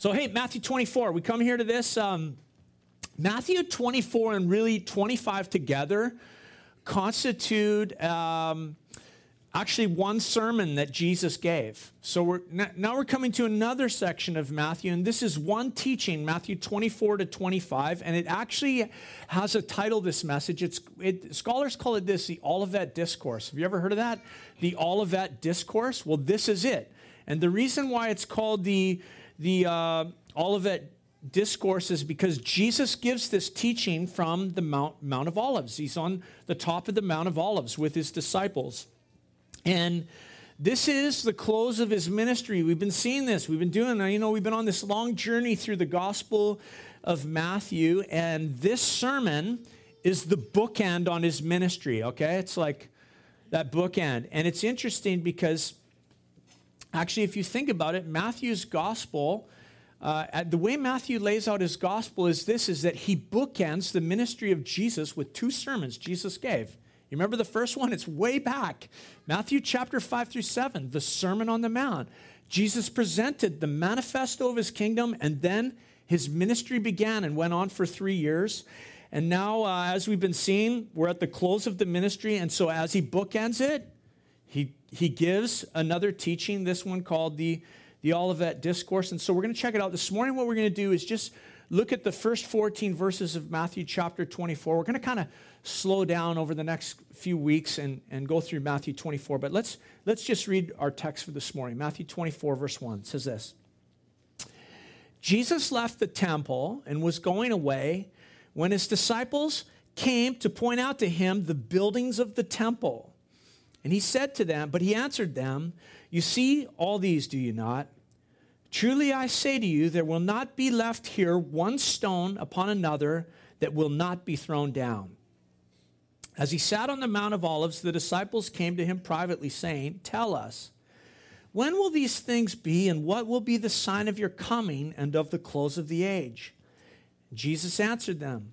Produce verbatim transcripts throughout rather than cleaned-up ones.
So, hey, Matthew twenty-four, we come here to this. Um, Matthew twenty-four and really twenty-five together constitute um, actually one sermon that Jesus gave. So we're now we're coming to another section of Matthew, and this is one teaching, Matthew twenty-four to twenty-five, and it actually has a title, this message. It's it, scholars call it this, the Olivet Discourse. Have you ever heard of that? The Olivet Discourse? Well, this is it. And the reason why it's called the, the uh, Olivet Discourse is because Jesus gives this teaching from the Mount, Mount of Olives. He's on the top of the Mount of Olives with his disciples. And this is the close of his ministry. We've been seeing this. We've been doing, you know, we've been on this long journey through the Gospel of Matthew. And this sermon is the bookend on his ministry, okay? It's like that bookend. And it's interesting because actually, if you think about it, Matthew's gospel, uh, the way Matthew lays out his gospel is this, is that he bookends the ministry of Jesus with two sermons Jesus gave. You remember the first one? It's way back. Matthew chapter five through seven, the Sermon on the Mount. Jesus presented the manifesto of his kingdom, and then his ministry began and went on for three years. And now, uh, as we've been seeing, we're at the close of the ministry, and so as he bookends it, He he gives another teaching, this one called the, the Olivet Discourse. And so we're going to check it out. This morning what we're going to do is just look at the first fourteen verses of Matthew chapter twenty-four. We're going to kind of slow down over the next few weeks and, and go through Matthew twenty-four. But let's, let's just read our text for this morning. Matthew twenty-four verse one says this. Jesus left the temple and was going away when his disciples came to point out to him the buildings of the temple. And he said to them, but he answered them, you see all these, do you not? Truly I say to you, there will not be left here one stone upon another that will not be thrown down. As he sat on the Mount of Olives, the disciples came to him privately, saying, tell us, when will these things be, and what will be the sign of your coming and of the close of the age? Jesus answered them,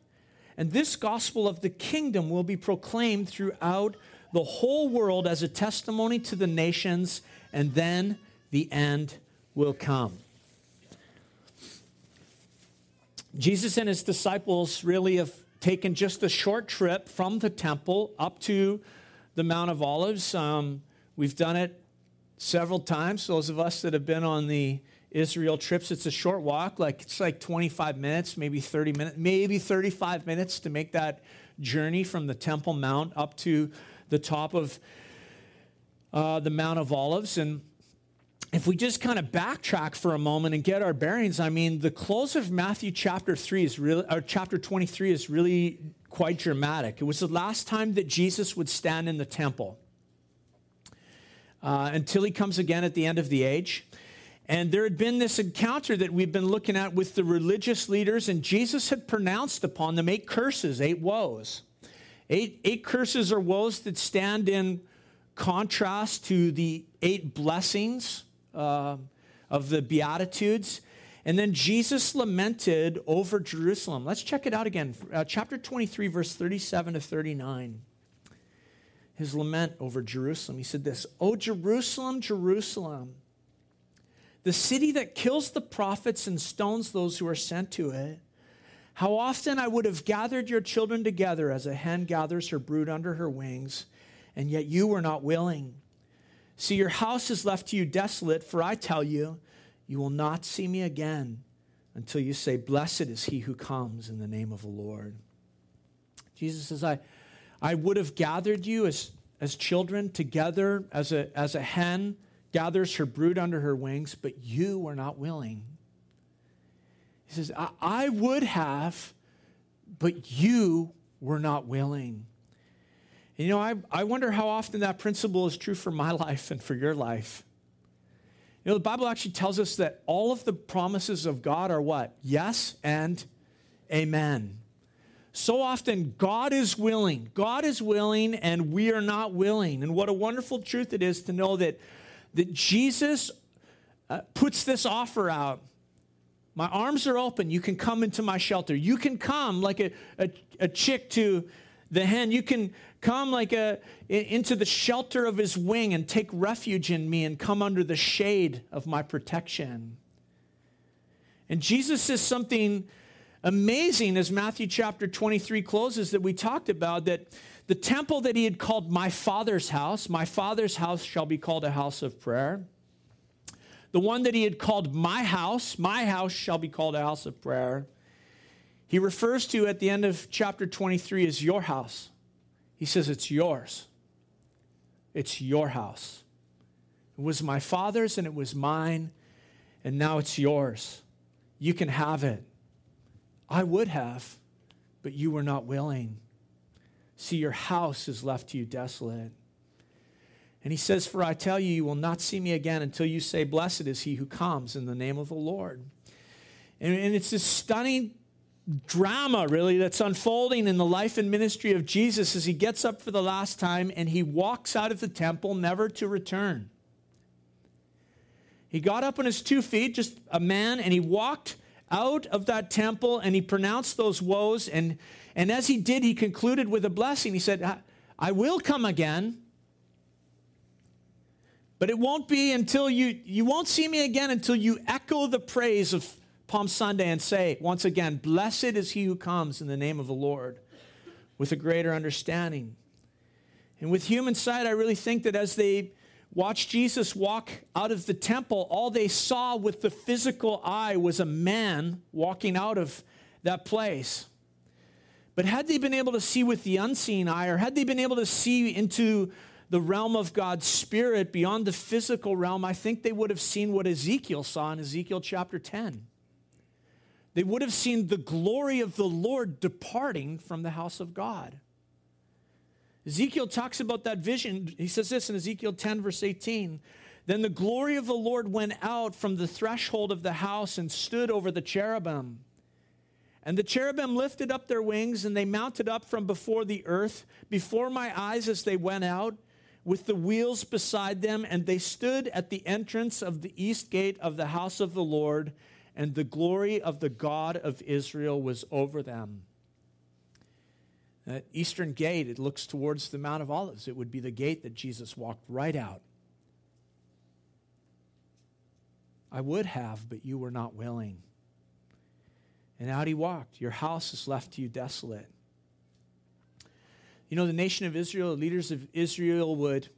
And this gospel of the kingdom will be proclaimed throughout the whole world as a testimony to the nations, and then the end will come. Jesus and his disciples really have taken just a short trip from the temple up to the Mount of Olives. Um, we've done it several times. Those of us that have been on the Israel trips, it's a short walk, like it's like twenty-five minutes, maybe thirty minutes, maybe thirty-five minutes to make that journey from the Temple Mount up to the top of uh, the Mount of Olives. And if we just kind of backtrack for a moment and get our bearings, I mean, the close of Matthew chapter three is really, or chapter twenty-three is really quite dramatic. It was the last time that Jesus would stand in the temple uh, until he comes again at the end of the age. And there had been this encounter that we've been looking at with the religious leaders, and Jesus had pronounced upon them eight curses, eight woes. Eight, eight curses or woes that stand in contrast to the eight blessings uh, of the Beatitudes. And then Jesus lamented over Jerusalem. Let's check it out again. Uh, chapter twenty-three, verse thirty-seven to thirty-nine. His lament over Jerusalem. He said this, O Jerusalem, Jerusalem, the city that kills the prophets and stones those who are sent to it. How often I would have gathered your children together as a hen gathers her brood under her wings, and yet you were not willing. See, your house is left to you desolate, for I tell you, you will not see me again until you say, blessed is he who comes in the name of the Lord. Jesus says, I, I would have gathered you as, as children together, as a, as a hen gathers her brood under her wings, but you were not willing. He says, I, I would have, but you were not willing. And, you know, I, I wonder how often that principle is true for my life and for your life. You know, the Bible actually tells us that all of the promises of God are what? Yes and amen. So often, God is willing. God is willing, and we are not willing. And what a wonderful truth it is to know that, that Jesus uh, puts this offer out. My arms are open. You can come into my shelter. You can come like a, a, a chick to the hen. You can come like a into the shelter of his wing and take refuge in me and come under the shade of my protection. And Jesus says something amazing as Matthew chapter twenty-three closes that we talked about, that the temple that he had called my Father's house, my Father's house shall be called a house of prayer. The one that he had called my house, my house shall be called a house of prayer. He refers to at the end of chapter twenty-three as your house. He says, it's yours. It's your house. It was my Father's and it was mine, and now it's yours. You can have it. I would have, but you were not willing. See, your house is left to you desolate. And he says, for I tell you, you will not see me again until you say, blessed is he who comes in the name of the Lord. And, and it's this stunning drama, really, that's unfolding in the life and ministry of Jesus as he gets up for the last time and he walks out of the temple, never to return. He got up on his two feet, just a man, and he walked out of that temple and he pronounced those woes. And, and as he did, he concluded with a blessing. He said, I will come again. But it won't be until you, you won't see me again until you echo the praise of Palm Sunday and say, once again, blessed is he who comes in the name of the Lord, with a greater understanding. And with human sight, I really think that as they watched Jesus walk out of the temple, all they saw with the physical eye was a man walking out of that place. But had they been able to see with the unseen eye, or had they been able to see into the realm of God's Spirit beyond the physical realm, I think they would have seen what Ezekiel saw in Ezekiel chapter ten. They would have seen the glory of the Lord departing from the house of God. Ezekiel talks about that vision. He says this in Ezekiel ten, verse eighteen. Then the glory of the Lord went out from the threshold of the house and stood over the cherubim. And the cherubim lifted up their wings, and they mounted up from before the earth, before my eyes as they went out, with the wheels beside them, and they stood at the entrance of the east gate of the house of the Lord, and the glory of the God of Israel was over them. That eastern gate, it looks towards the Mount of Olives. It would be the gate that Jesus walked right out. I would have, but you were not willing. And out he walked. Your house is left to you desolate. You know, the nation of Israel, the leaders of Israel would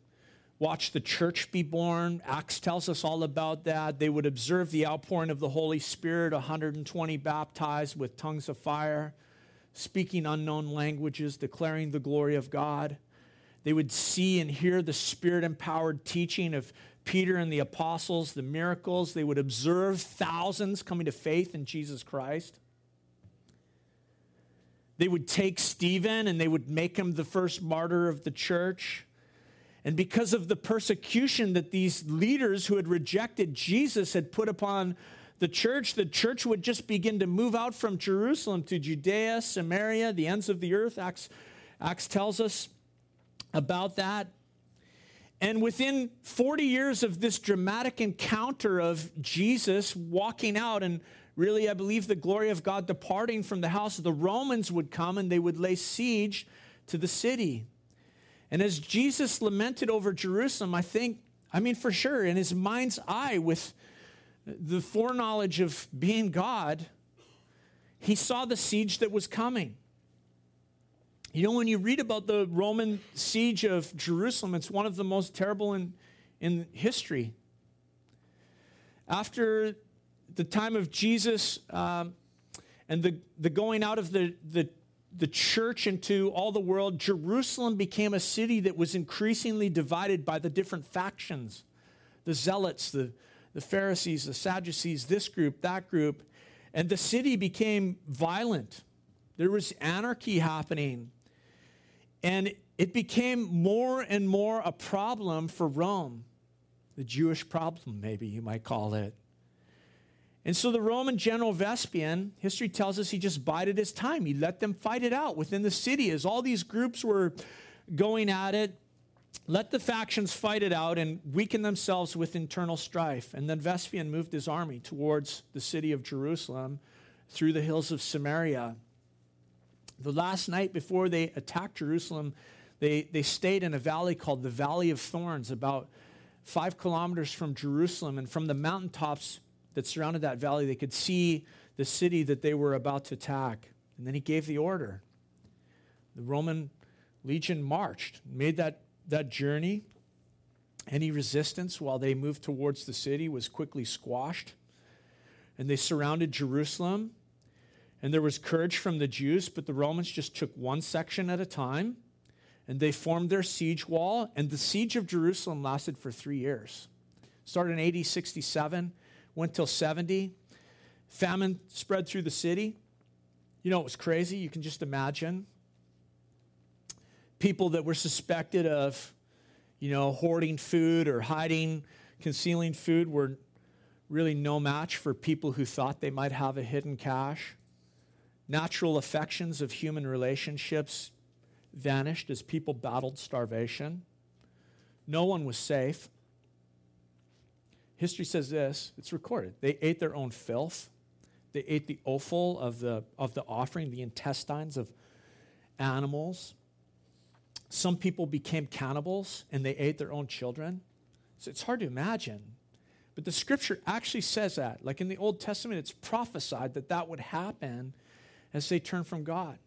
watch the church be born. Acts tells us all about that. They would observe the outpouring of the Holy Spirit, one hundred twenty baptized with tongues of fire, speaking unknown languages, declaring the glory of God. They would see and hear the Spirit-empowered teaching of Peter and the apostles, the miracles. They would observe thousands coming to faith in Jesus Christ. They would take Stephen and they would make him the first martyr of the church. And because of the persecution that these leaders who had rejected Jesus had put upon the church, the church would just begin to move out from Jerusalem to Judea, Samaria, the ends of the earth. Acts, Acts tells us about that. And within forty years of this dramatic encounter of Jesus walking out and really, I believe, the glory of God departing from the house, the Romans would come and they would lay siege to the city. And as Jesus lamented over Jerusalem, I think, I mean, for sure, in his mind's eye, with the foreknowledge of being God, he saw the siege that was coming. You know, when you read about the Roman siege of Jerusalem, it's one of the most terrible in, in history. After the time of Jesus um, and the, the going out of the, the the church into all the world, Jerusalem became a city that was increasingly divided by the different factions. The Zealots, the, the Pharisees, the Sadducees, this group, that group. And the city became violent. There was anarchy happening. And it became more and more a problem for Rome. The Jewish problem, maybe you might call it. And so the Roman general Vespasian, history tells us he just bided his time. He let them fight it out within the city as all these groups were going at it. Let the factions fight it out and weaken themselves with internal strife. And then Vespasian moved his army towards the city of Jerusalem through the hills of Samaria. The last night before they attacked Jerusalem, they, they stayed in a valley called the Valley of Thorns, about five kilometers from Jerusalem. And from the mountaintops that surrounded that valley, they could see the city that they were about to attack. And then he gave the order. The Roman legion marched, made that, that journey. Any resistance while they moved towards the city was quickly squashed. And they surrounded Jerusalem. And there was courage from the Jews, but the Romans just took one section at a time. And they formed their siege wall. And the siege of Jerusalem lasted for three years. Started in A D sixty-seven. Went till seventy. Famine spread through the city. You know, it was crazy. You can just imagine. People that were suspected of, you know, hoarding food or hiding, concealing food were really no match for people who thought they might have a hidden cache. Natural affections of human relationships vanished as people battled starvation. No one was safe. History says this, it's recorded. They ate their own filth. They ate the offal of the, of the offering, the intestines of animals. Some people became cannibals, and they ate their own children. So it's hard to imagine. But the scripture actually says that. Like in the Old Testament, it's prophesied that that would happen as they turn from God.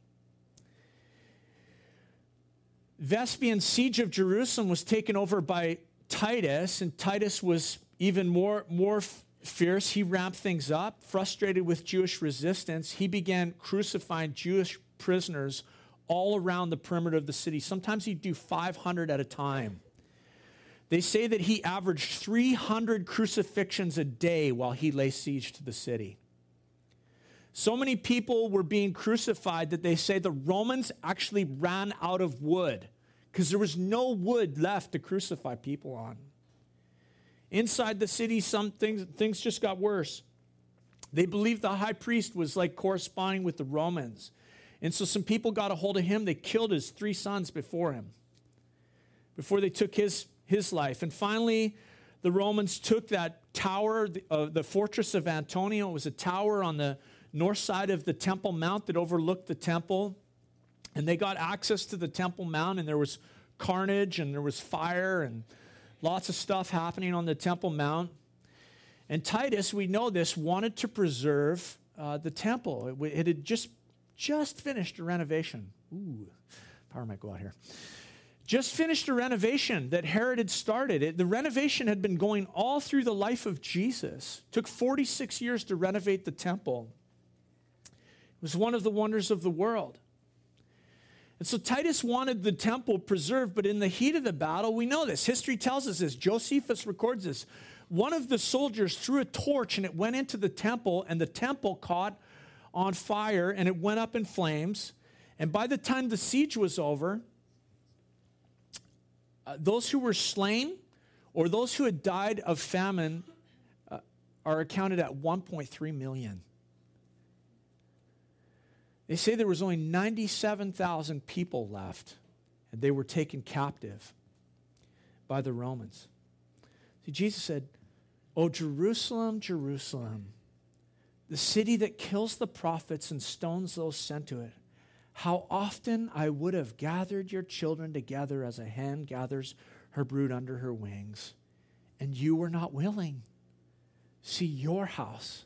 Vespasian's siege of Jerusalem was taken over by Titus, and Titus was even more, more fierce. He ramped things up. Frustrated with Jewish resistance, he began crucifying Jewish prisoners all around the perimeter of the city. Sometimes he'd do five hundred at a time. They say that he averaged three hundred crucifixions a day while he lay siege to the city. So many people were being crucified that they say the Romans actually ran out of wood because there was no wood left to crucify people on. Inside the city, some things, things just got worse. They believed the high priest was like corresponding with the Romans. And so some people got a hold of him. They killed his three sons before him, before they took his, his life. And finally, the Romans took that tower, the, uh, the fortress of Antonia. It was a tower on the north side of the Temple Mount that overlooked the temple. And they got access to the Temple Mount, and there was carnage, and there was fire, and lots of stuff happening on the Temple Mount. And Titus, we know this, wanted to preserve uh, the temple. It, it had just, just finished a renovation. Ooh, power might go out here. Just finished a renovation that Herod had started. It, the renovation had been going all through the life of Jesus. It took forty-six years to renovate the temple. It was one of the wonders of the world. And so Titus wanted the temple preserved, but in the heat of the battle, we know this. History tells us this. Josephus records this. One of the soldiers threw a torch, and it went into the temple, and the temple caught on fire, and it went up in flames. And by the time the siege was over, uh, those who were slain or those who had died of famine uh, are accounted at one point three million. They say there was only ninety-seven thousand people left, and they were taken captive by the Romans. See, Jesus said, "Oh, Jerusalem, Jerusalem, the city that kills the prophets and stones those sent to it, how often I would have gathered your children together as a hen gathers her brood under her wings, and you were not willing. See, your house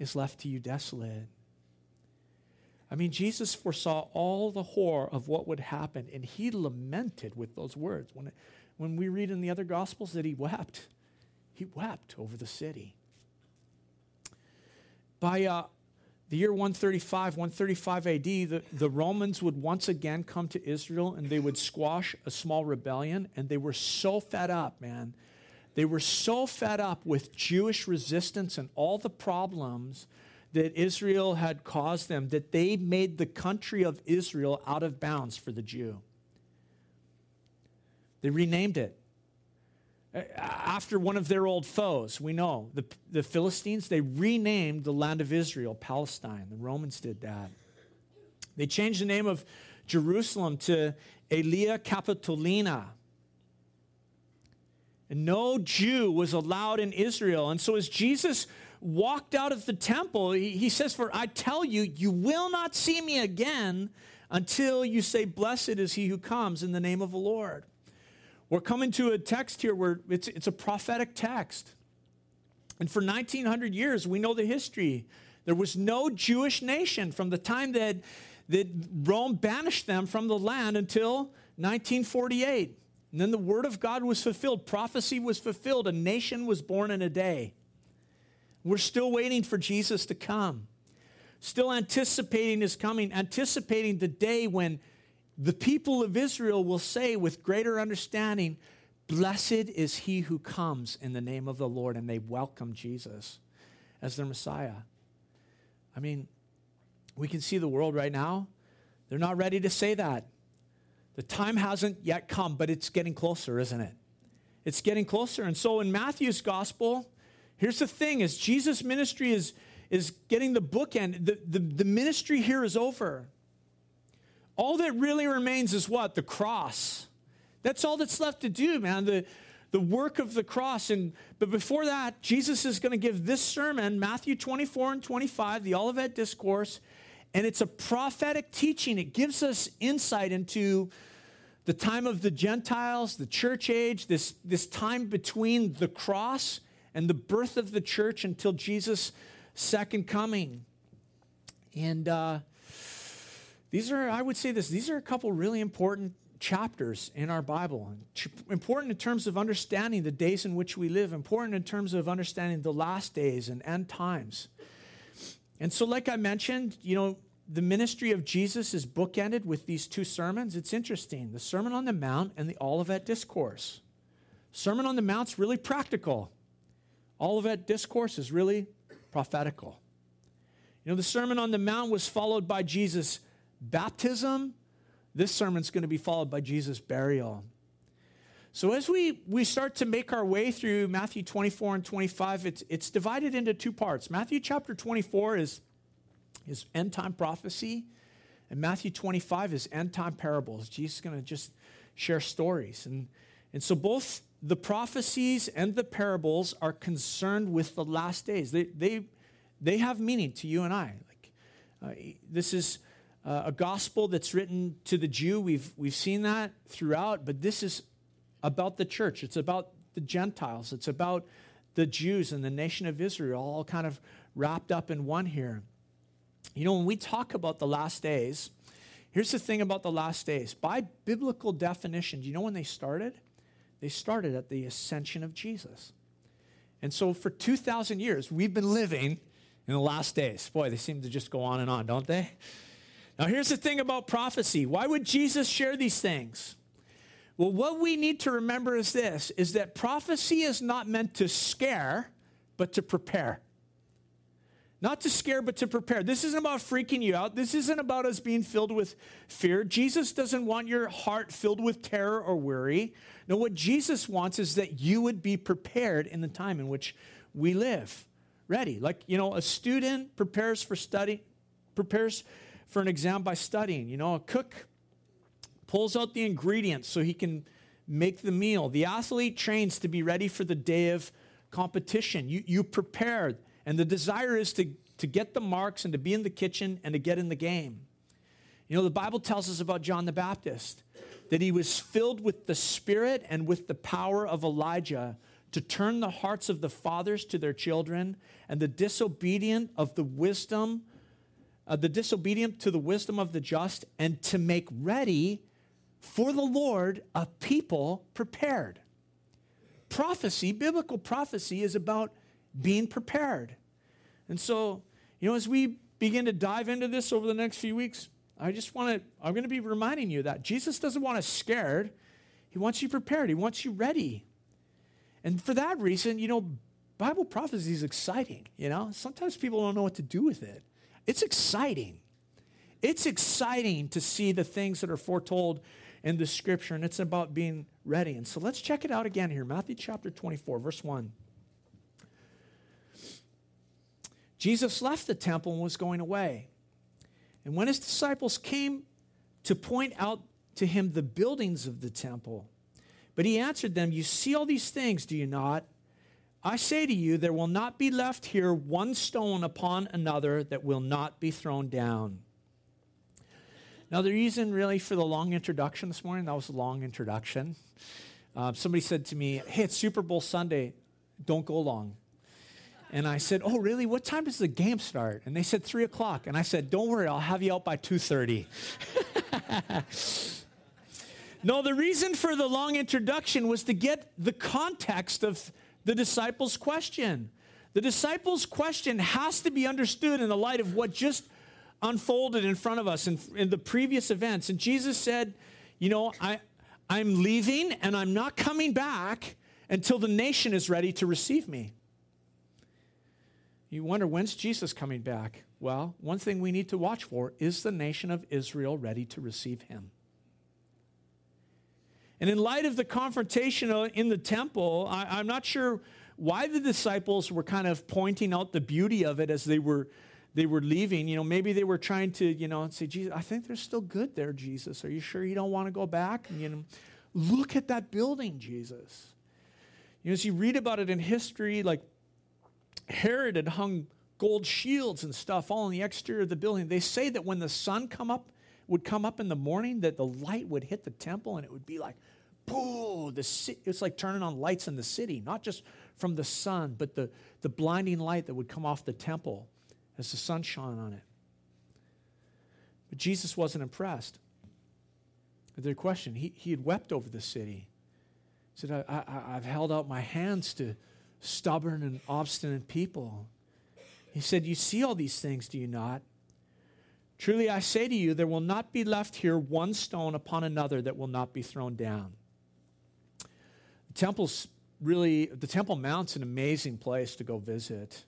is left to you desolate." I mean, Jesus foresaw all the horror of what would happen, and he lamented with those words. When, when we read in the other Gospels that he wept, he wept over the city. By uh, The year one thirty-five, one thirty-five A D, the, the Romans would once again come to Israel and they would squash a small rebellion. And they were so fed up, man. They were so fed up with Jewish resistance and all the problems that Israel had caused them that they made the country of Israel out of bounds for the Jew. They renamed it after one of their old foes. We know the, the Philistines, they renamed the land of Israel Palestine. The Romans did that. They changed the name of Jerusalem to Aelia Capitolina. And no Jew was allowed in Israel. And so as Jesus walked out of the temple, he, he says, "For I tell you, you will not see me again until you say, 'Blessed is he who comes in the name of the Lord.'" We're coming to a text here where it's, it's a prophetic text. And for nineteen hundred years, we know the history. There was no Jewish nation from the time that, that Rome banished them from the land until nineteen forty-eight. And then the word of God was fulfilled. Prophecy was fulfilled. A nation was born in a day. We're still waiting for Jesus to come. Still anticipating his coming. Anticipating the day when the people of Israel will say with greater understanding, "Blessed is he who comes in the name of the Lord." And they welcome Jesus as their Messiah. I mean, we can see the world right now. They're not ready to say that. The time hasn't yet come, but it's getting closer, isn't it? It's getting closer. And so in Matthew's gospel, here's the thing, is Jesus' ministry is, is getting the bookend. The, the, the ministry here is over. All that really remains is what? The cross. That's all that's left to do, man, the, the work of the cross. And but before that, Jesus is going to give this sermon, Matthew twenty-four and twenty-five, the Olivet Discourse, and it's a prophetic teaching. It gives us insight into the time of the Gentiles, the church age, this, this time between the cross and the birth of the church until Jesus' second coming. And uh These are, I would say this, these are a couple really important chapters in our Bible. Important in terms of understanding the days in which we live. Important in terms of understanding the last days and end times. And so like I mentioned, you know, the ministry of Jesus is bookended with these two sermons. It's interesting. The Sermon on the Mount and the Olivet Discourse. Sermon on the Mount's really practical. Olivet Discourse is really prophetical. You know, the Sermon on the Mount was followed by Jesus' baptism. This sermon's going to be followed by Jesus' burial. So as we, we start to make our way through Matthew twenty-four and twenty-five, it's, it's divided into two parts. Matthew chapter twenty-four is, is end-time prophecy, and Matthew twenty-five is end-time parables. Jesus is going to just share stories. And, and so both the prophecies and the parables are concerned with the last days. They, they, they have meaning to you and I. Like uh, this is... Uh, a gospel that's written to the Jew. We've, we've seen that throughout, but this is about the church. It's about the Gentiles. It's about the Jews and the nation of Israel, all kind of wrapped up in one here. You know, when we talk about the last days, here's the thing about the last days. By biblical definition, do you know when they started? They started at the ascension of Jesus. And so for two thousand years, we've been living in the last days. Boy, they seem to just go on and on, don't they? Now, here's the thing about prophecy. Why would Jesus share these things? Well, what we need to remember is this, is that prophecy is not meant to scare, but to prepare. Not to scare, but to prepare. This isn't about freaking you out. This isn't about us being filled with fear. Jesus doesn't want your heart filled with terror or worry. No, what Jesus wants is that you would be prepared in the time in which we live. Ready. Like, you know, a student prepares for study, prepares for an exam by studying. You know, a cook pulls out the ingredients so he can make the meal. The athlete trains to be ready for the day of competition. You, you prepare, and the desire is to, to get the marks and to be in the kitchen and to get in the game. You know, the Bible tells us about John the Baptist, that he was filled with the Spirit and with the power of Elijah to turn the hearts of the fathers to their children and the disobedient of the wisdom Uh, the disobedient to the wisdom of the just, and to make ready for the Lord a people prepared. Prophecy, biblical prophecy, is about being prepared. And so, you know, as we begin to dive into this over the next few weeks, I just want to, I'm going to be reminding you that Jesus doesn't want us scared. He wants you prepared. He wants you ready. And for that reason, you know, Bible prophecy is exciting, you know. Sometimes people don't know what to do with it. It's exciting. It's exciting to see the things that are foretold in the Scripture, and it's about being ready. And so let's check it out again here. Matthew chapter twenty-four, verse one. Jesus left the temple and was going away. And when his disciples came to point out to him the buildings of the temple, but he answered them, "You see all these things, do you not? I say to you, there will not be left here one stone upon another that will not be thrown down." Now, the reason really for the long introduction this morning, that was a long introduction. Uh, somebody said to me, "Hey, it's Super Bowl Sunday, don't go long." And I said, "Oh, really? What time does the game start?" And they said three o'clock. And I said, "Don't worry, I'll have you out by two thirty. No, the reason for the long introduction was to get the context of the disciples' question. The disciples' question has to be understood in the light of what just unfolded in front of us in, in the previous events. And Jesus said, you know, I, I'm leaving and I'm not coming back until the nation is ready to receive me. You wonder, when's Jesus coming back? Well, one thing we need to watch for is the nation of Israel ready to receive him. And in light of the confrontation in the temple, I, I'm not sure why the disciples were kind of pointing out the beauty of it as they were they were leaving. You know, maybe they were trying to, you know, say, "Jesus, I think there's still good there, Jesus. Are you sure you don't want to go back? And, you know, look at that building, Jesus." You know, as you read about it in history, like, Herod had hung gold shields and stuff all on the exterior of the building. They say that when the sun come up, would come up in the morning, that the light would hit the temple and it would be like, boom, the city. It's like turning on lights in the city, not just from the sun, but the, the blinding light that would come off the temple as the sun shone on it. But Jesus wasn't impressed with their question. He, he had wept over the city. He said, I, I, I've held out my hands to stubborn and obstinate people. He said, "You see all these things, do you not? Truly I say to you, there will not be left here one stone upon another that will not be thrown down." The temple's really, the Temple Mount's an amazing place to go visit.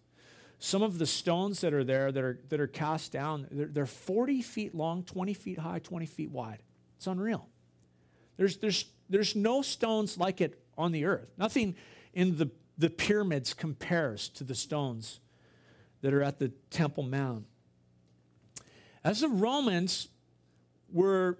Some of the stones that are there that are that are cast down, they're, they're forty feet long, twenty feet high, twenty feet wide. It's unreal. There's there's there's no stones like it on the earth. Nothing in the The pyramids compares to the stones that are at the Temple Mount. As the Romans were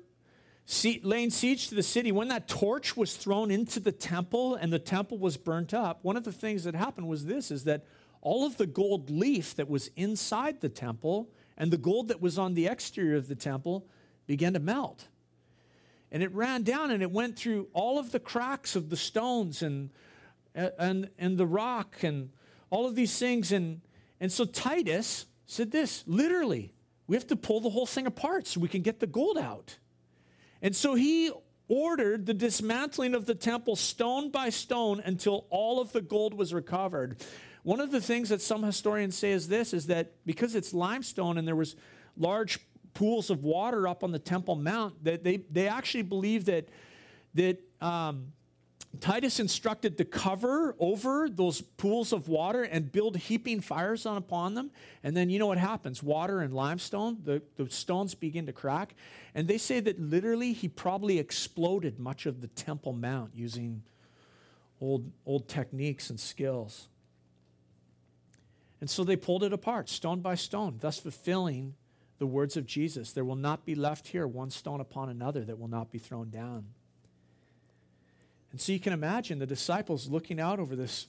see, laying siege to the city, when that torch was thrown into the temple and the temple was burnt up, one of the things that happened was this, is that all of the gold leaf that was inside the temple and the gold that was on the exterior of the temple began to melt. And it ran down and it went through all of the cracks of the stones and And, and the rock and all of these things. And, and so Titus said this, literally, we have to pull the whole thing apart so we can get the gold out. And so he ordered the dismantling of the temple stone by stone until all of the gold was recovered. One of the things that some historians say is this, is that because it's limestone and there was large pools of water up on the Temple Mount, that they, they actually believe that, that um, Titus instructed to cover over those pools of water and build heaping fires on upon them. And then you know what happens, water and limestone, the, the stones begin to crack. And they say that literally he probably exploded much of the Temple Mount using old, old techniques and skills. And so they pulled it apart, stone by stone, thus fulfilling the words of Jesus. There will not be left here one stone upon another that will not be thrown down. And so you can imagine the disciples looking out over this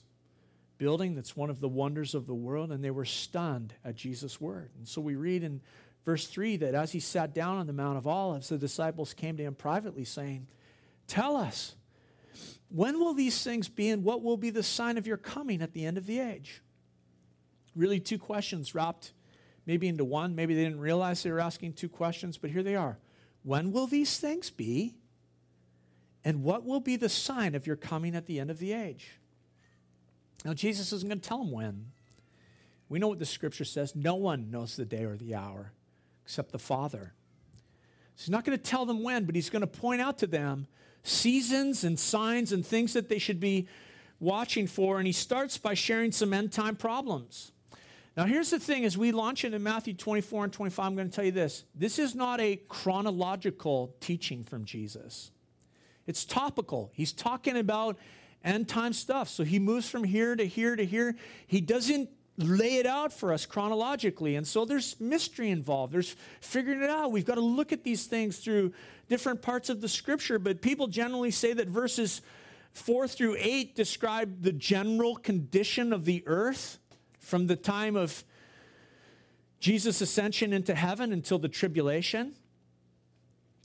building that's one of the wonders of the world, and they were stunned at Jesus' word. And so we read in verse three that as he sat down on the Mount of Olives, the disciples came to him privately saying, "Tell us, when will these things be, and what will be the sign of your coming at the end of the age?" Really two questions wrapped maybe into one. Maybe they didn't realize they were asking two questions, but here they are. When will these things be? And what will be the sign of your coming at the end of the age? Now, Jesus isn't going to tell them when. We know what the scripture says. No one knows the day or the hour except the Father. So he's not going to tell them when, but he's going to point out to them seasons and signs and things that they should be watching for. And he starts by sharing some end time problems. Now, here's the thing. As we launch into Matthew twenty-four and twenty-five, I'm going to tell you this. This is not a chronological teaching from Jesus. It's topical. He's talking about end time stuff. So he moves from here to here to here. He doesn't lay it out for us chronologically. And so there's mystery involved. There's figuring it out. We've got to look at these things through different parts of the scripture. But people generally say that verses four through eight describe the general condition of the earth from the time of Jesus' ascension into heaven until the tribulation.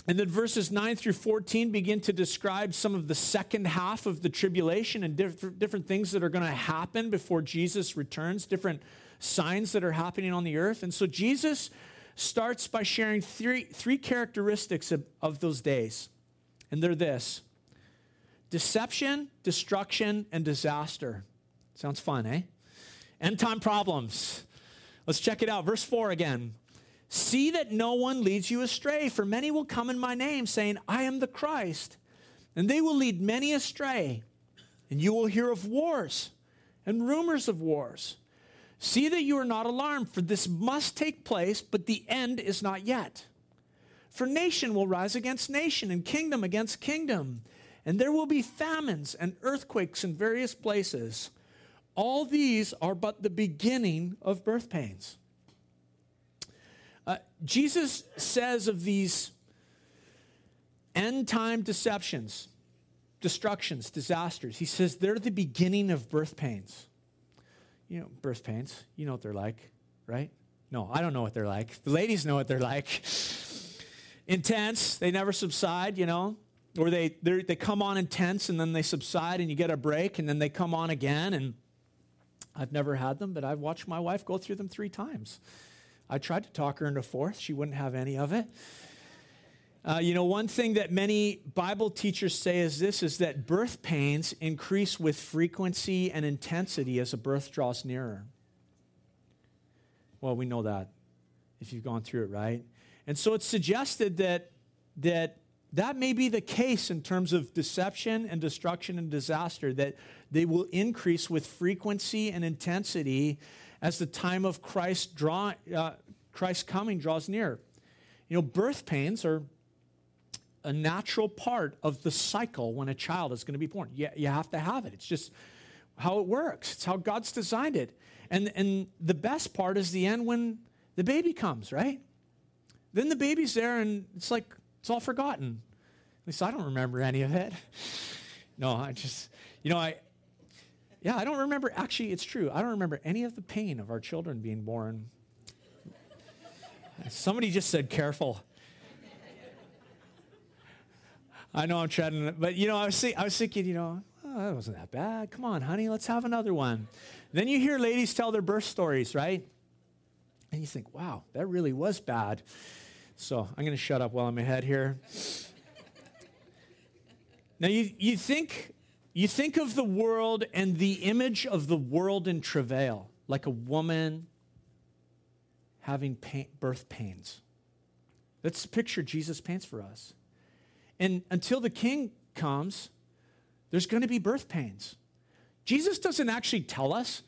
And then verses nine through fourteen begin to describe some of the second half of the tribulation and diff- different things that are going to happen before Jesus returns, different signs that are happening on the earth. And so Jesus starts by sharing three, three characteristics of, of those days. And they're this: deception, destruction, and disaster. Sounds fun, eh? End time problems. Let's check it out. Verse four again. See that no one leads you astray, for many will come in my name, saying, I am the Christ. And they will lead many astray, and you will hear of wars and rumors of wars. See that you are not alarmed, for this must take place, but the end is not yet. For nation will rise against nation, and kingdom against kingdom. And there will be famines and earthquakes in various places. All these are but the beginning of birth pains. Uh, Jesus says of these end-time deceptions, destructions, disasters, he says they're the beginning of birth pains. You know, birth pains, you know what they're like, right? No, I don't know what they're like. The ladies know what they're like. Intense, they never subside, you know, or they they come on intense and then they subside and you get a break and then they come on again. And I've never had them, but I've watched my wife go through them three times. I tried to talk her into fourth. She wouldn't have any of it. Uh, you know, one thing that many Bible teachers say is this, is that birth pains increase with frequency and intensity as a birth draws nearer. Well, we know that if you've gone through it, right? And so it's suggested that that that may be the case in terms of deception and destruction and disaster, that they will increase with frequency and intensity as the time of Christ draw, uh, Christ's coming draws near. You know, birth pains are a natural part of the cycle when a child is going to be born. You, you have to have it. It's just how it works. It's how God's designed it. And, and the best part is the end when the baby comes, right? Then the baby's there, and it's like it's all forgotten. At least I don't remember any of it. No, I just, you know, I... Yeah, I don't remember. Actually, it's true. I don't remember any of the pain of our children being born. Somebody just said, careful. I know I'm treading it, but, you know, I was, I was thinking, you know, oh, that wasn't that bad. Come on, honey, let's have another one. Then you hear ladies tell their birth stories, right? And you think, wow, that really was bad. So I'm going to shut up while I'm ahead here. Now, you you think... You think of the world and the image of the world in travail, like a woman having pain, birth pains. That's the picture Jesus paints for us. And until the king comes, there's going to be birth pains. Jesus doesn't actually tell us.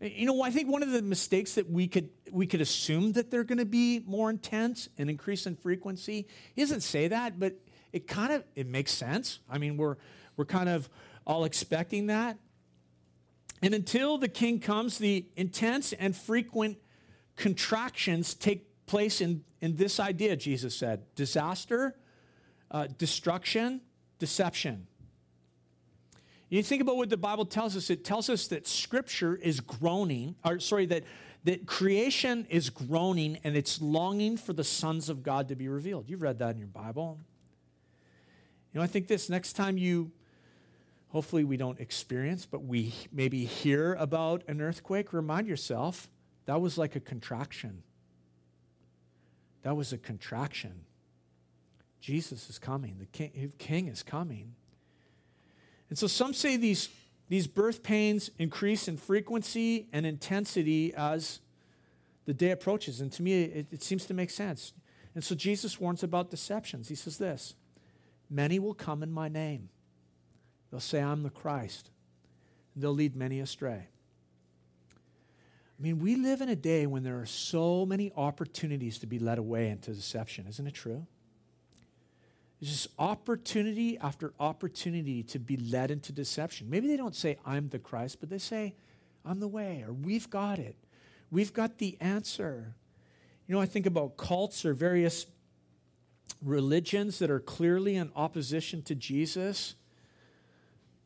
You know, I think one of the mistakes that we could we could assume that they're going to be more intense and increase in frequency. He doesn't say that, but it kind of it makes sense. I mean, we're we're kind of all expecting that. And until the king comes, the intense and frequent contractions take place in, in this idea, Jesus said. Disaster, uh, destruction, deception. You think about what the Bible tells us. It tells us that Scripture is groaning, or sorry, that, that creation is groaning and it's longing for the sons of God to be revealed. You've read that in your Bible. You know, I think this, next time you hopefully we don't experience, but we maybe hear about an earthquake, remind yourself, that was like a contraction. That was a contraction. Jesus is coming. The king, the king is coming. And so some say these, these birth pains increase in frequency and intensity as the day approaches. And to me, it, it seems to make sense. And so Jesus warns about deceptions. He says this, many will come in my name. They'll say, I'm the Christ. And they'll lead many astray. I mean, we live in a day when there are so many opportunities to be led away into deception. Isn't it true? There's just opportunity after opportunity to be led into deception. Maybe they don't say, I'm the Christ, but they say, I'm the way, or we've got it. We've got the answer. You know, I think about cults or various religions that are clearly in opposition to Jesus.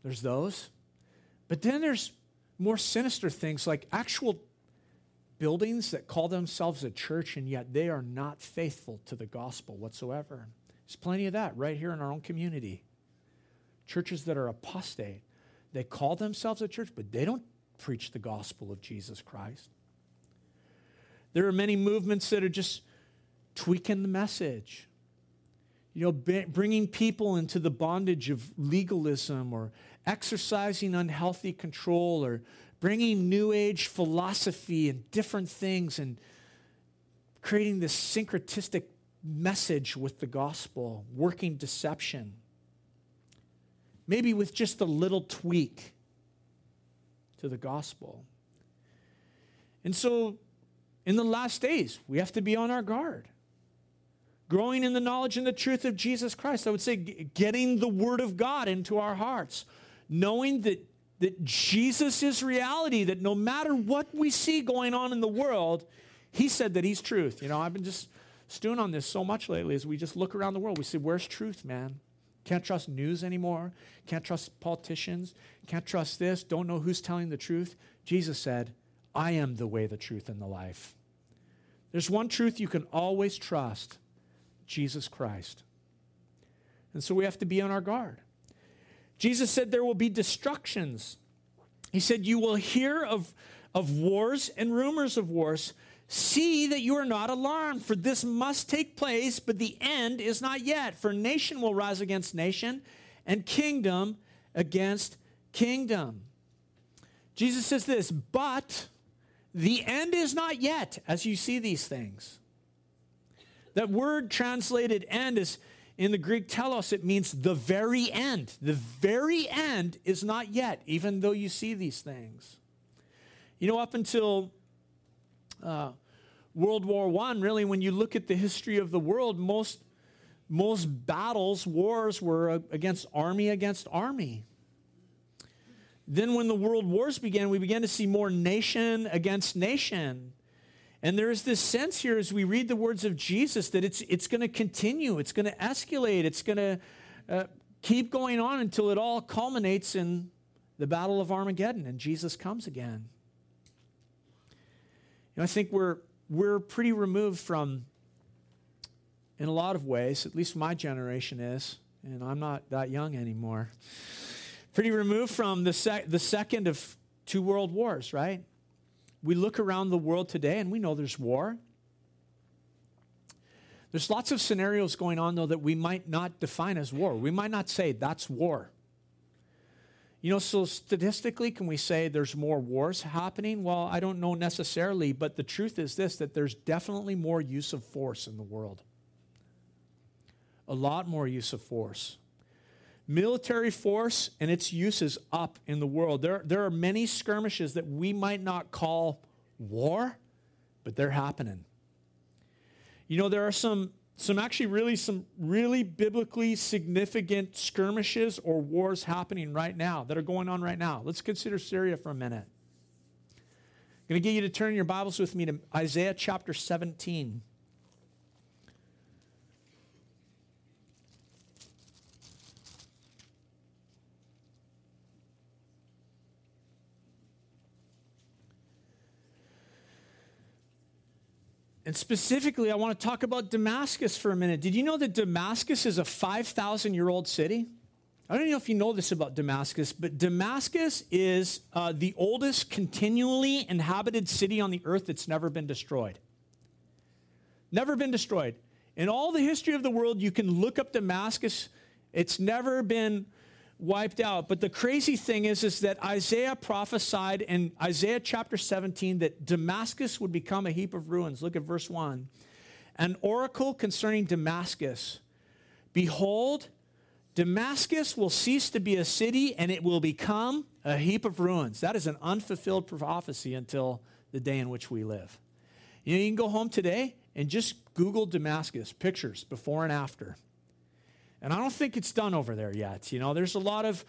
There's those. But then there's more sinister things like actual buildings that call themselves a church, and yet they are not faithful to the gospel whatsoever. There's plenty of that right here in our own community. Churches that are apostate. They call themselves a church, but they don't preach the gospel of Jesus Christ. There are many movements that are just tweaking the message. You know, b- bringing people into the bondage of legalism or exercising unhealthy control or bringing New Age philosophy and different things and creating this syncretistic message with the gospel, working deception. Maybe with just a little tweak to the gospel. And so, in the last days, we have to be on our guard. Growing in the knowledge and the truth of Jesus Christ. I would say getting the word of God into our hearts. Knowing that, that Jesus is reality, that no matter what we see going on in the world, he said that he's truth. You know, I've been just stewing on this so much lately as we just look around the world. We say, where's truth, man? Can't trust news anymore. Can't trust politicians. Can't trust this. Don't know who's telling the truth. Jesus said, I am the way, the truth, and the life. There's one truth you can always trust. Jesus Christ. And so we have to be on our guard. Jesus said there will be destructions. He said you will hear of, of wars and rumors of wars. See that you are not alarmed, for this must take place, but the end is not yet. For nation will rise against nation, and kingdom against kingdom. Jesus says this, but the end is not yet as you see these things. That word translated end is, in the Greek telos, it means the very end. The very end is not yet, even though you see these things. You know, up until uh, World War One, really, when you look at the history of the world, most, most battles, wars, were uh, against army against army. Then when the world wars began, we began to see more nation against nation. And there is this sense here as we read the words of Jesus that it's it's going to continue, it's going to escalate, it's going to uh, keep going on until it all culminates in the Battle of Armageddon and Jesus comes again. You know, I think we're we're pretty removed from, in a lot of ways, at least my generation is, and I'm not that young anymore, pretty removed from the sec- the second of two world wars, right? We look around the world today and we know there's war. There's lots of scenarios going on, though, that we might not define as war. We might not say that's war. You know, so statistically, can we say there's more wars happening? Well, I don't know necessarily, but the truth is this, that there's definitely more use of force in the world. A lot more use of force. Military force and its use is up in the world. There, there are many skirmishes that we might not call war, but they're happening. You know, there are some, some actually really, some really biblically significant skirmishes or wars happening right now, that are going on right now. Let's consider Syria for a minute. I'm going to get you to turn your Bibles with me to Isaiah chapter seventeen. And specifically, I want to talk about Damascus for a minute. Did you know that Damascus is a five thousand year old city? I don't know if you know this about Damascus, but Damascus is uh, the oldest continually inhabited city on the earth that's never been destroyed. Never been destroyed. In all the history of the world, you can look up Damascus. It's never been wiped out. But the crazy thing is, is that Isaiah prophesied in Isaiah chapter seventeen that Damascus would become a heap of ruins. Look at verse one. An oracle concerning Damascus. Behold, Damascus will cease to be a city, and it will become a heap of ruins. That is an unfulfilled prophecy until the day in which we live. You know, you can go home today and just Google Damascus, pictures before and after. And I don't think it's done over there yet. You know, there's a lot of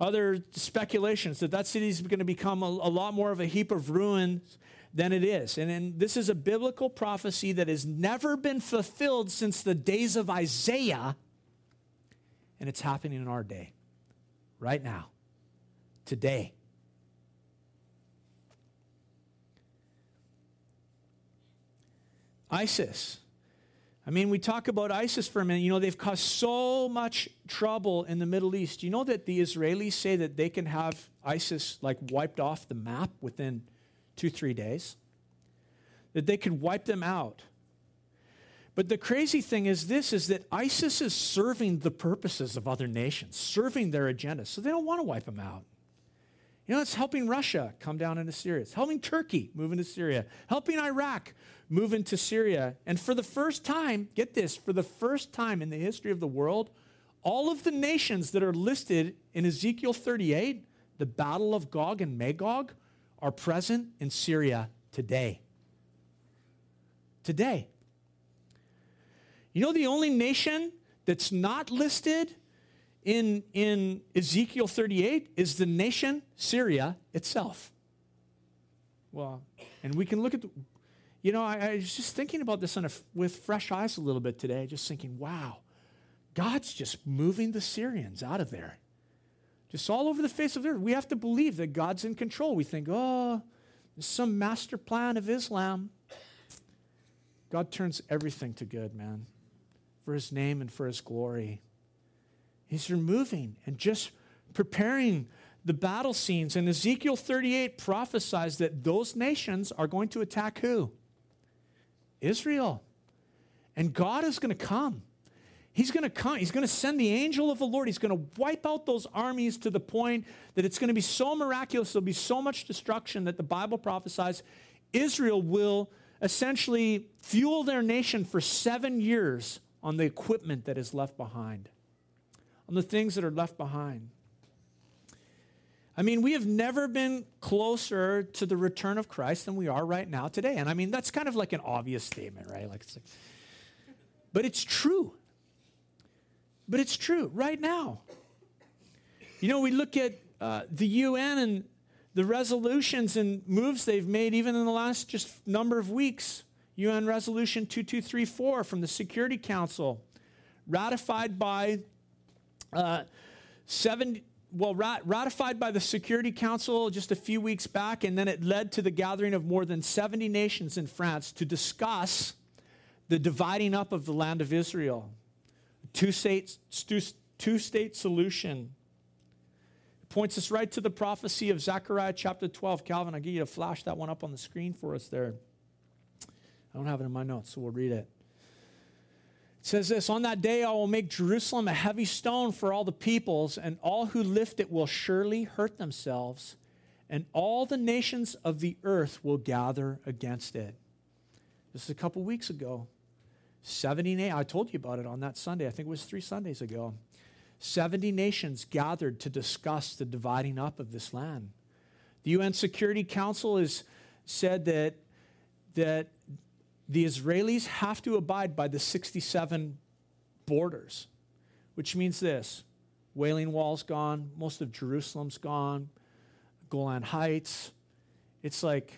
other speculations that that city is going to become a, a lot more of a heap of ruins than it is. And, and this is a biblical prophecy that has never been fulfilled since the days of Isaiah. And it's happening in our day, right now, today. ISIS. I mean, we talk about ISIS for a minute. You know, they've caused so much trouble in the Middle East. You know that the Israelis say that they can have ISIS, like, wiped off the map within two, three days? That they could wipe them out. But the crazy thing is this, is that ISIS is serving the purposes of other nations, serving their agenda, so they don't want to wipe them out. You know, it's helping Russia come down into Syria. It's helping Turkey move into Syria. Helping Iraq move into Syria. And for the first time, get this, for the first time in the history of the world, all of the nations that are listed in Ezekiel thirty-eight, the Battle of Gog and Magog, are present in Syria today. Today. You know the only nation that's not listed in, in Ezekiel thirty-eight is the nation Syria itself. Well, and we can look at, the, you know, I, I was just thinking about this on a, with fresh eyes a little bit today, just thinking, wow, God's just moving the Syrians out of there. Just all over the face of the earth. We have to believe that God's in control. We think, oh, there's some master plan of Islam. God turns everything to good, man, for his name and for his glory. He's removing and just preparing the battle scenes. And Ezekiel thirty-eight prophesies that those nations are going to attack who? Israel. And God is going to come. He's going to come. He's going to send the angel of the Lord. He's going to wipe out those armies to the point that it's going to be so miraculous. There'll be so much destruction that the Bible prophesies Israel will essentially fuel their nation for seven years on the equipment that is left behind. On the things that are left behind. I mean, we have never been closer to the return of Christ than we are right now today. And I mean, that's kind of like an obvious statement, right? Like, it's like, but it's true. But it's true right now. You know, we look at uh, the U N and the resolutions and moves they've made even in the last just number of weeks. U N Resolution two two three four from the Security Council, ratified by Uh, seven, well, rat, ratified by the Security Council just a few weeks back, and then it led to the gathering of more than seventy nations in France to discuss the dividing up of the land of Israel. Two-state, two-state solution. It points us right to the prophecy of Zechariah chapter twelve. Calvin, I'll get you to flash that one up on the screen for us there. I don't have it in my notes, so we'll read it. It says this, on that day I will make Jerusalem a heavy stone for all the peoples, and all who lift it will surely hurt themselves, and all the nations of the earth will gather against it. This is a couple weeks ago. seventy, I told you about it on that Sunday. I think it was three Sundays ago. seventy nations gathered to discuss the dividing up of this land. The U N Security Council has said that that. The Israelis have to abide by the sixty-seven borders, which means this. Wailing Wall's gone. Most of Jerusalem's gone. Golan Heights. It's like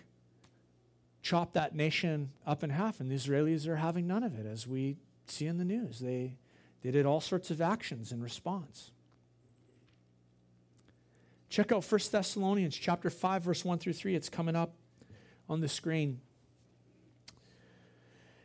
chop that nation up in half, and the Israelis are having none of it, as we see in the news. They, they did all sorts of actions in response. Check out First Thessalonians chapter five, verse one through three. It's coming up on the screen.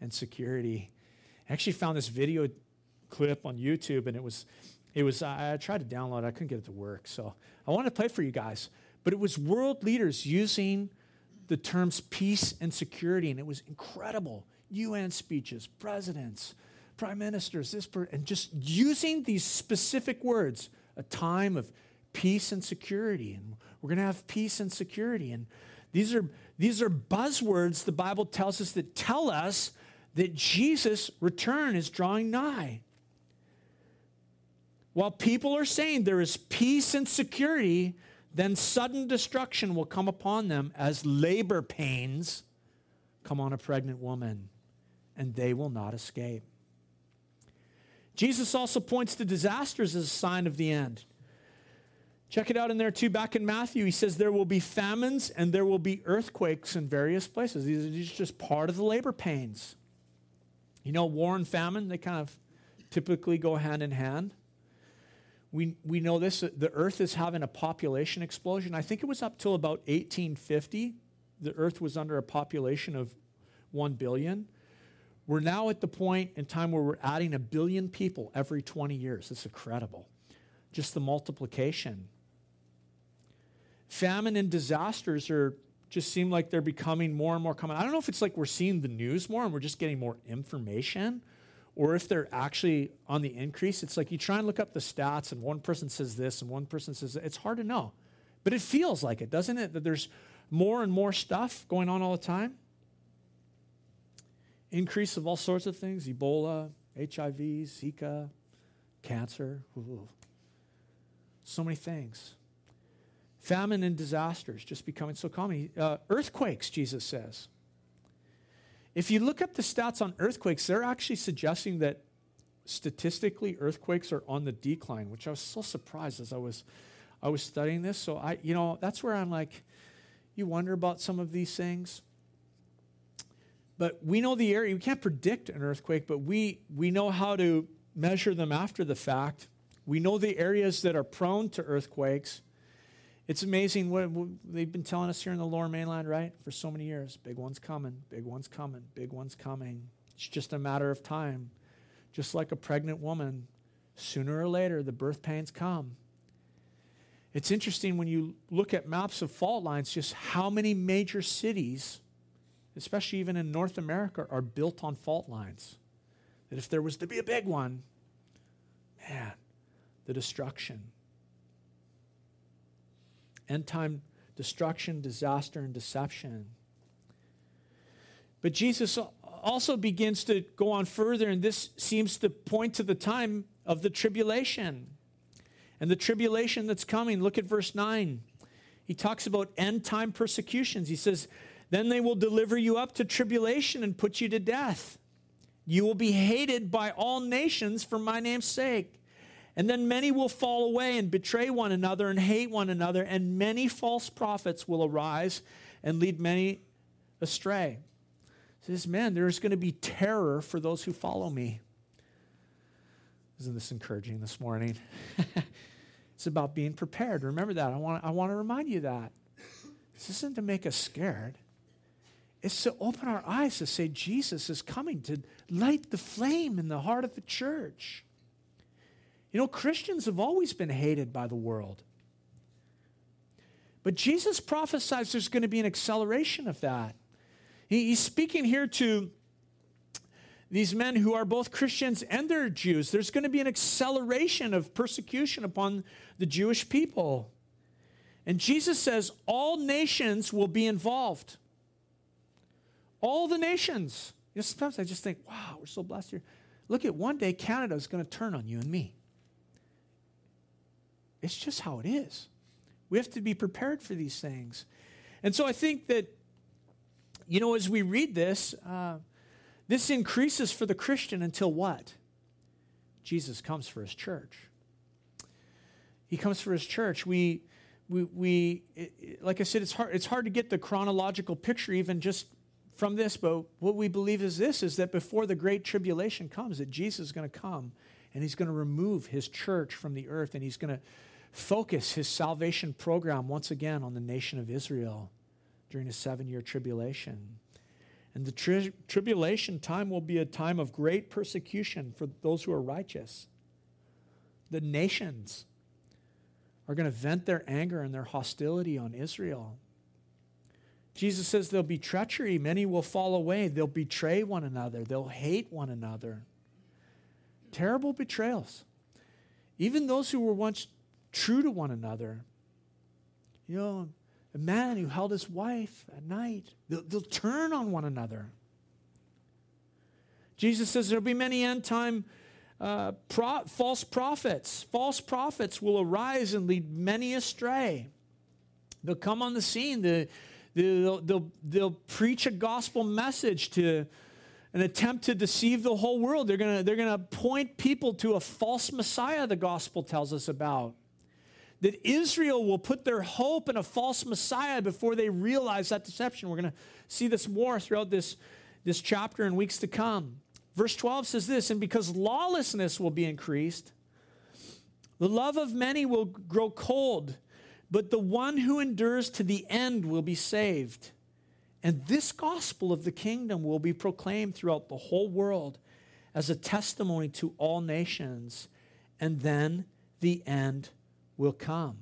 and security. I actually found this video clip on YouTube, and it was, it was. I tried to download it. I couldn't get it to work, so I wanted to play it for you guys. But it was world leaders using the terms peace and security, and it was incredible. U N speeches, presidents, prime ministers, this per- and just using these specific words, a time of peace and security, and we're going to have peace and security. And these are, these are buzzwords the Bible tells us that tell us that Jesus' return is drawing nigh. While people are saying there is peace and security, then sudden destruction will come upon them as labor pains come on a pregnant woman, and they will not escape. Jesus also points to disasters as a sign of the end. Check it out in there too. Back in Matthew, he says there will be famines and there will be earthquakes in various places. These are just part of the labor pains. You know, war and famine, they kind of typically go hand in hand. We, we know this, the earth is having a population explosion. I think it was up till about eighteen fifty. The earth was under a population of one billion. We're now at the point in time where we're adding a billion people every twenty years. It's incredible. Just the multiplication. Famine and disasters are just seem like they're becoming more and more common. I don't know if it's like we're seeing the news more and we're just getting more information, or if they're actually on the increase. It's like you try and look up the stats and one person says this and one person says that. It's hard to know. But it feels like it, doesn't it? That there's more and more stuff going on all the time. Increase of all sorts of things: Ebola, H I V, Zika, cancer. Ooh. So many things. Famine and disasters just becoming so common. Uh, earthquakes, Jesus says. If you look up the stats on earthquakes, they're actually suggesting that statistically earthquakes are on the decline, which I was so surprised as I was, I was studying this. So I, you know, that's where I'm like, you wonder about some of these things. But we know the area. We can't predict an earthquake, but we, we know how to measure them after the fact. We know the areas that are prone to earthquakes. It's amazing what, what they've been telling us here in the Lower Mainland, right, for so many years. Big one's coming, big one's coming, big one's coming. It's just a matter of time. Just like a pregnant woman, sooner or later, the birth pains come. It's interesting when you look at maps of fault lines, just how many major cities, especially even in North America, are built on fault lines. That if there was to be a big one, man, the destruction. End time destruction, disaster, and deception. But Jesus also begins to go on further, and this seems to point to the time of the tribulation. And the tribulation that's coming, look at verse nine. He talks about end time persecutions. He says, then they will deliver you up to tribulation and put you to death. You will be hated by all nations for my name's sake. And then many will fall away and betray one another and hate one another, and many false prophets will arise and lead many astray. He says, man, there's going to be terror for those who follow me. Isn't this encouraging this morning? It's about being prepared. Remember that. I want, I want to remind you that. This isn't to make us scared. It's to open our eyes to say Jesus is coming to light the flame in the heart of the church. You know, Christians have always been hated by the world. But Jesus prophesies there's going to be an acceleration of that. He, he's speaking here to these men who are both Christians and they're Jews. There's going to be an acceleration of persecution upon the Jewish people. And Jesus says all nations will be involved. All the nations. You know, sometimes I just think, wow, we're so blessed here. Look at one day Canada is going to turn on you and me. It's just how it is. We have to be prepared for these things. And so I think that, you know, as we read this, uh, this increases for the Christian until what? Jesus comes for his church. He comes for his church. We, we, we it, it, like I said, it's hard, it's hard to get the chronological picture even just from this, but what we believe is this, is that before the great tribulation comes, that Jesus is going to come and he's going to remove his church from the earth, and he's going to focus his salvation program once again on the nation of Israel during a seven-year tribulation. And the tri- tribulation time will be a time of great persecution for those who are righteous. The nations are going to vent their anger and their hostility on Israel. Jesus says there'll be treachery. Many will fall away. They'll betray one another. They'll hate one another. Terrible betrayals. Even those who were once true to one another. You know, a man who held his wife at night. They'll, they'll turn on one another. Jesus says there'll be many end-time uh, pro- false prophets. False prophets will arise and lead many astray. They'll come on the scene. The They'll, they'll, they'll preach a gospel message to an attempt to deceive the whole world. They're going to they're going to point people to a false Messiah, the gospel tells us about. That Israel will put their hope in a false Messiah before they realize that deception. We're going to see this more throughout this, this chapter in weeks to come. Verse twelve says this, and because lawlessness will be increased, the love of many will grow cold, but the one who endures to the end will be saved. And this gospel of the kingdom will be proclaimed throughout the whole world as a testimony to all nations. And then the end will come.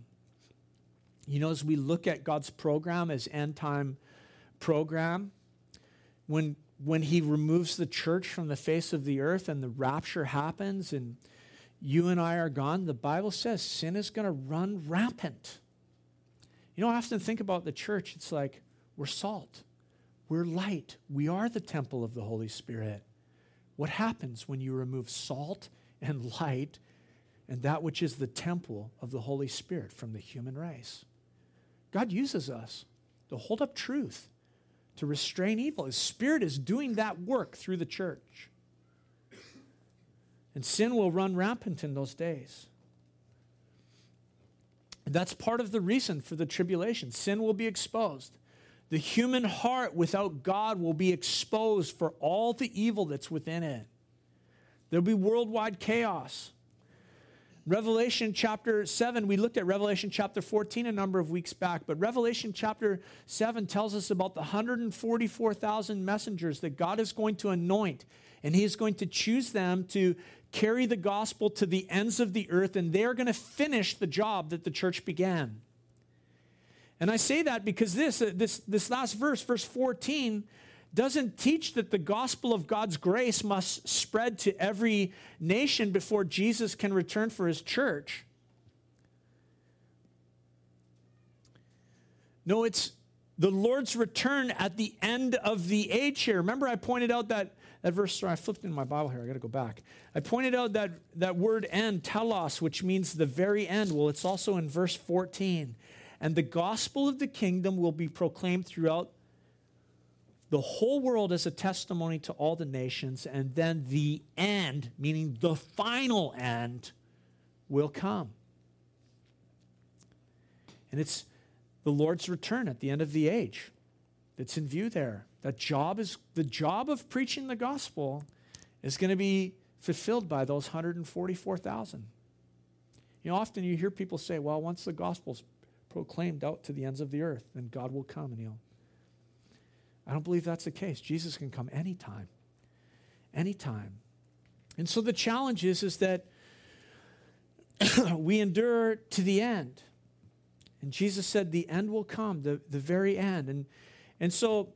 You know, as we look at God's program, his end time program, when, when he removes the church from the face of the earth and the rapture happens and you and I are gone, the Bible says sin is going to run rampant. You know, I often think about the church. It's like, we're salt. We're light. We are the temple of the Holy Spirit. What happens when you remove salt and light and that which is the temple of the Holy Spirit from the human race? God uses us to hold up truth, to restrain evil. His Spirit is doing that work through the church. And sin will run rampant in those days. And that's part of the reason for the tribulation. Sin will be exposed. The human heart without God will be exposed for all the evil that's within it. There'll be worldwide chaos. Revelation chapter seven, we looked at Revelation chapter fourteen a number of weeks back, but Revelation chapter seven tells us about the one hundred forty-four thousand messengers that God is going to anoint, and he is going to choose them to carry the gospel to the ends of the earth, and they're going to finish the job that the church began. And I say that because this, this, this last verse, verse fourteen, doesn't teach that the gospel of God's grace must spread to every nation before Jesus can return for his church. No, it's the Lord's return at the end of the age here. Remember I pointed out that, that verse, sorry, I flipped in my Bible here. I got to go back. I pointed out that, that word end, telos, which means the very end. Well, it's also in verse fourteen. And the gospel of the kingdom will be proclaimed throughout the whole world is a testimony to all the nations, and then the end, meaning the final end, will come. And it's the Lord's return at the end of the age that's in view there. That job is the job of preaching the gospel is going to be fulfilled by those one hundred forty-four thousand. You know, often you hear people say, well, once the gospel's proclaimed out to the ends of the earth, then God will come and he'll. I don't believe that's the case. Jesus can come anytime, anytime. And so the challenge is, is that we endure to the end. And Jesus said the end will come, the, the very end. And, and so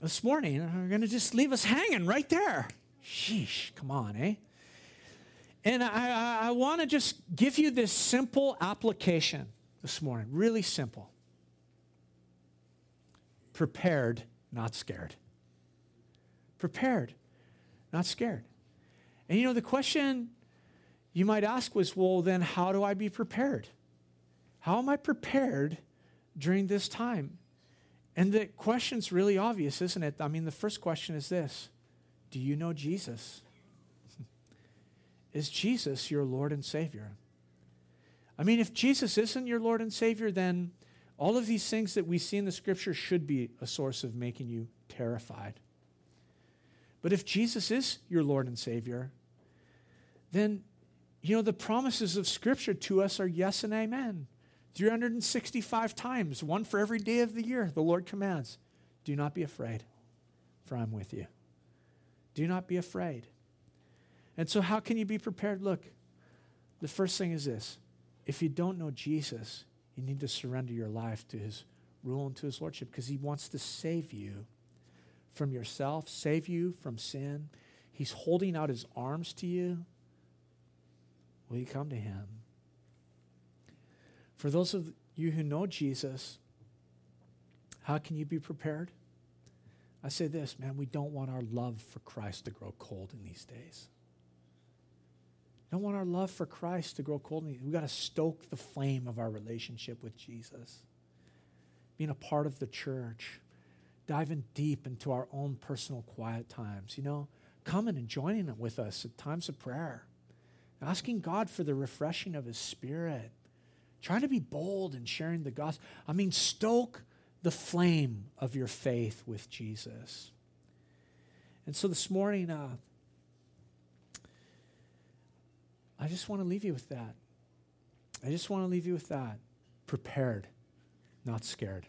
this morning, I'm going to just leave us hanging right there. Sheesh, come on, eh? And I, I, I want to just give you this simple application this morning, really simple. Prepared, not scared. Prepared, not scared. And you know, the question you might ask was, well, then how do I be prepared? How am I prepared during this time? And the question's really obvious, isn't it? I mean, the first question is this. Do you know Jesus? Is Jesus your Lord and Savior? I mean, if Jesus isn't your Lord and Savior, then all of these things that we see in the Scripture should be a source of making you terrified. But if Jesus is your Lord and Savior, then, you know, the promises of Scripture to us are yes and amen. three hundred sixty-five times, one for every day of the year, the Lord commands, do not be afraid, for I'm with you. Do not be afraid. And so how can you be prepared? Look, the first thing is this. If you don't know Jesus, you need to surrender your life to his rule and to his lordship, because he wants to save you from yourself, save you from sin. He's holding out his arms to you. Will you come to him? For those of you who know Jesus, how can you be prepared? I say this, man, we don't want our love for Christ to grow cold in these days. We don't want our love for Christ to grow cold. We've got to stoke the flame of our relationship with Jesus. Being a part of the church, diving deep into our own personal quiet times, you know, coming and joining it with us at times of prayer, asking God for the refreshing of his Spirit, trying to be bold and sharing the gospel. I mean, stoke the flame of your faith with Jesus. And so this morning, uh, I just want to leave you with that. I just want to leave you with that. Prepared, not scared.